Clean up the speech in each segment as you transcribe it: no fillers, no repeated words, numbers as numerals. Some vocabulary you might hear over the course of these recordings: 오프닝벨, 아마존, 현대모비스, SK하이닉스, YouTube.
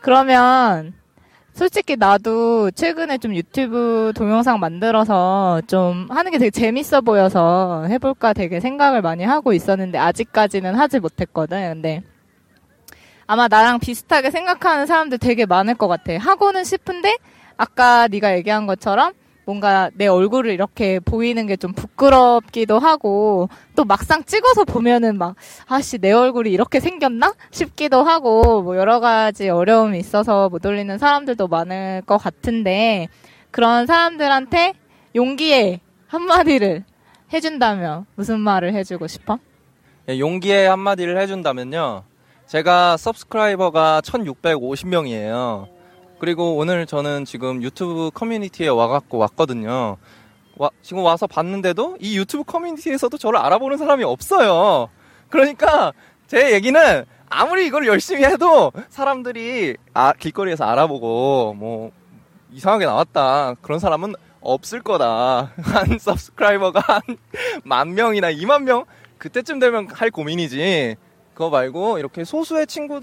그러면 솔직히 나도 최근에 좀 유튜브 동영상 만들어서 좀 하는 게 되게 재밌어 보여서 해볼까 되게 생각을 많이 하고 있었는데 아직까지는 하지 못했거든. 근데 아마 나랑 비슷하게 생각하는 사람들 되게 많을 것 같아. 하고는 싶은데 아까 네가 얘기한 것처럼 뭔가 내 얼굴을 이렇게 보이는 게 좀 부끄럽기도 하고 또 막상 찍어서 보면은 막 아씨 내 얼굴이 이렇게 생겼나? 싶기도 하고 뭐 여러 가지 어려움이 있어서 못 올리는 사람들도 많을 것 같은데 그런 사람들한테 용기의 한마디를 해준다면 무슨 말을 해주고 싶어? 용기의 한마디를 해준다면요. 제가 서브스크라이버가 1650명이에요. 그리고 오늘 저는 지금 유튜브 커뮤니티에 왔거든요. 지금 와서 봤는데도 이 유튜브 커뮤니티에서도 저를 알아보는 사람이 없어요. 그러니까 제 얘기는 아무리 이걸 열심히 해도 사람들이 길거리에서 알아보고 뭐 이상하게 나왔다. 그런 사람은 없을 거다. 한 서브스크라이버가 한 10,000명이나 20,000명? 그때쯤 되면 할 고민이지. 그거 말고 이렇게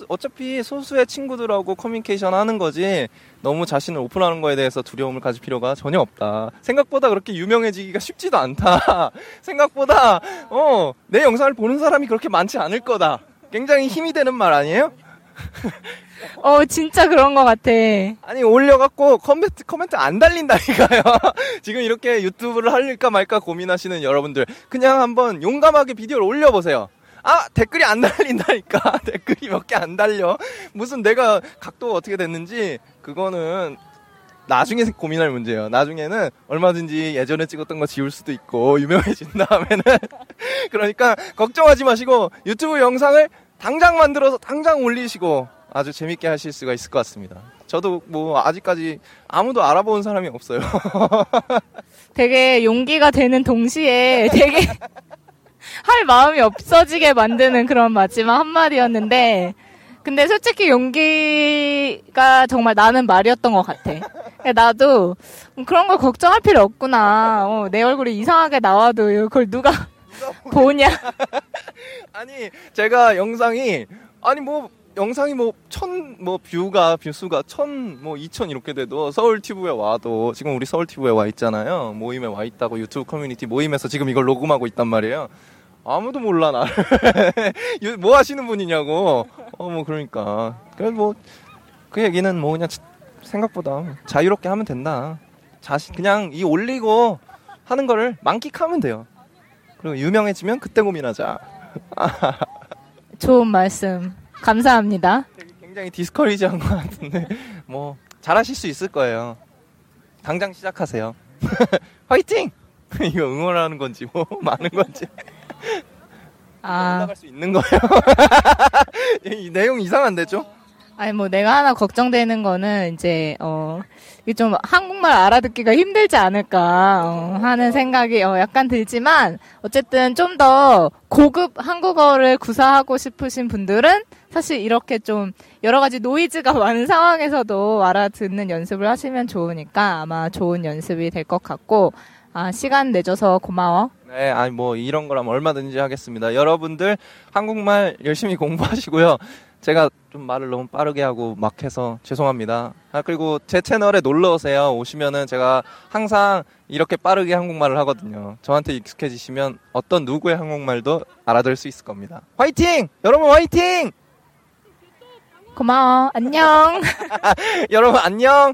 어차피 소수의 친구들하고 커뮤니케이션 하는 거지 너무 자신을 오픈하는 거에 대해서 두려움을 가질 필요가 전혀 없다. 생각보다 그렇게 유명해지기가 쉽지도 않다. 생각보다 내 영상을 보는 사람이 그렇게 많지 않을 거다. 굉장히 힘이 되는 말 아니에요? 진짜 그런 것 같아. 아니 올려갖고 커멘트 안 달린다니까요. 지금 이렇게 유튜브를 할까 말까 고민하시는 여러분들 그냥 한번 용감하게 비디오를 올려보세요. 댓글이 안 달린다니까. 댓글이 몇 개 안 달려. 무슨 내가 각도가 어떻게 됐는지 그거는 나중에 고민할 문제예요. 나중에는 얼마든지 예전에 찍었던 거 지울 수도 있고 유명해진 다음에는 그러니까 걱정하지 마시고 유튜브 영상을 당장 만들어서 당장 올리시고 아주 재밌게 하실 수가 있을 것 같습니다. 저도 뭐 아직까지 아무도 알아본 사람이 없어요. 되게 용기가 되는 동시에 되게 할 마음이 없어지게 만드는 그런 마지막 한마디였는데 근데 솔직히 용기가 정말 나는 말이었던 것 같아. 나도 그런 걸 걱정할 필요 없구나. 내 얼굴이 이상하게 나와도 그걸 누가 보냐. 아니 제가 영상이 뭐 1,000 뷰수가 1,000 뭐 2,000 이렇게 돼도 서울튜브에 와도 지금 우리 서울튜브에 와 있잖아요. 모임에 와 있다고 유튜브 커뮤니티 모임에서 지금 이걸 녹음하고 있단 말이에요. 아무도 몰라 나를. 뭐 하시는 분이냐고. 뭐 그러니까 그래서 뭐 그 얘기는 뭐 그냥 생각보다 자유롭게 하면 된다. 그냥 이 올리고 하는 거를 만끽하면 돼요. 그리고 유명해지면 그때 고민하자. 좋은 말씀. 감사합니다. 굉장히 디스커리지한 것 같은데 뭐 잘하실 수 있을 거예요. 당장 시작하세요. 화이팅! 이거 응원하는 건지 뭐 많은 건지 올라갈 수 있는 거예요. 이 내용 이상한데 좀? 아니 뭐 내가 하나 걱정되는 거는 이제 이게 좀 한국말 알아듣기가 힘들지 않을까 하는 생각이 약간 들지만 어쨌든 좀 더 고급 한국어를 구사하고 싶으신 분들은 사실 이렇게 좀 여러 가지 노이즈가 많은 상황에서도 알아듣는 연습을 하시면 좋으니까 아마 좋은 연습이 될 것 같고 시간 내줘서 고마워. 네, 아니 뭐 이런 거라면 얼마든지 하겠습니다. 여러분들 한국말 열심히 공부하시고요. 제가 좀 말을 너무 빠르게 하고 막 해서 죄송합니다. 그리고 제 채널에 놀러오세요. 오시면은 제가 항상 이렇게 빠르게 한국말을 하거든요. 저한테 익숙해지시면 어떤 누구의 한국말도 알아들 수 있을 겁니다. 화이팅! 여러분 화이팅! 고마워. 안녕. 여러분 안녕.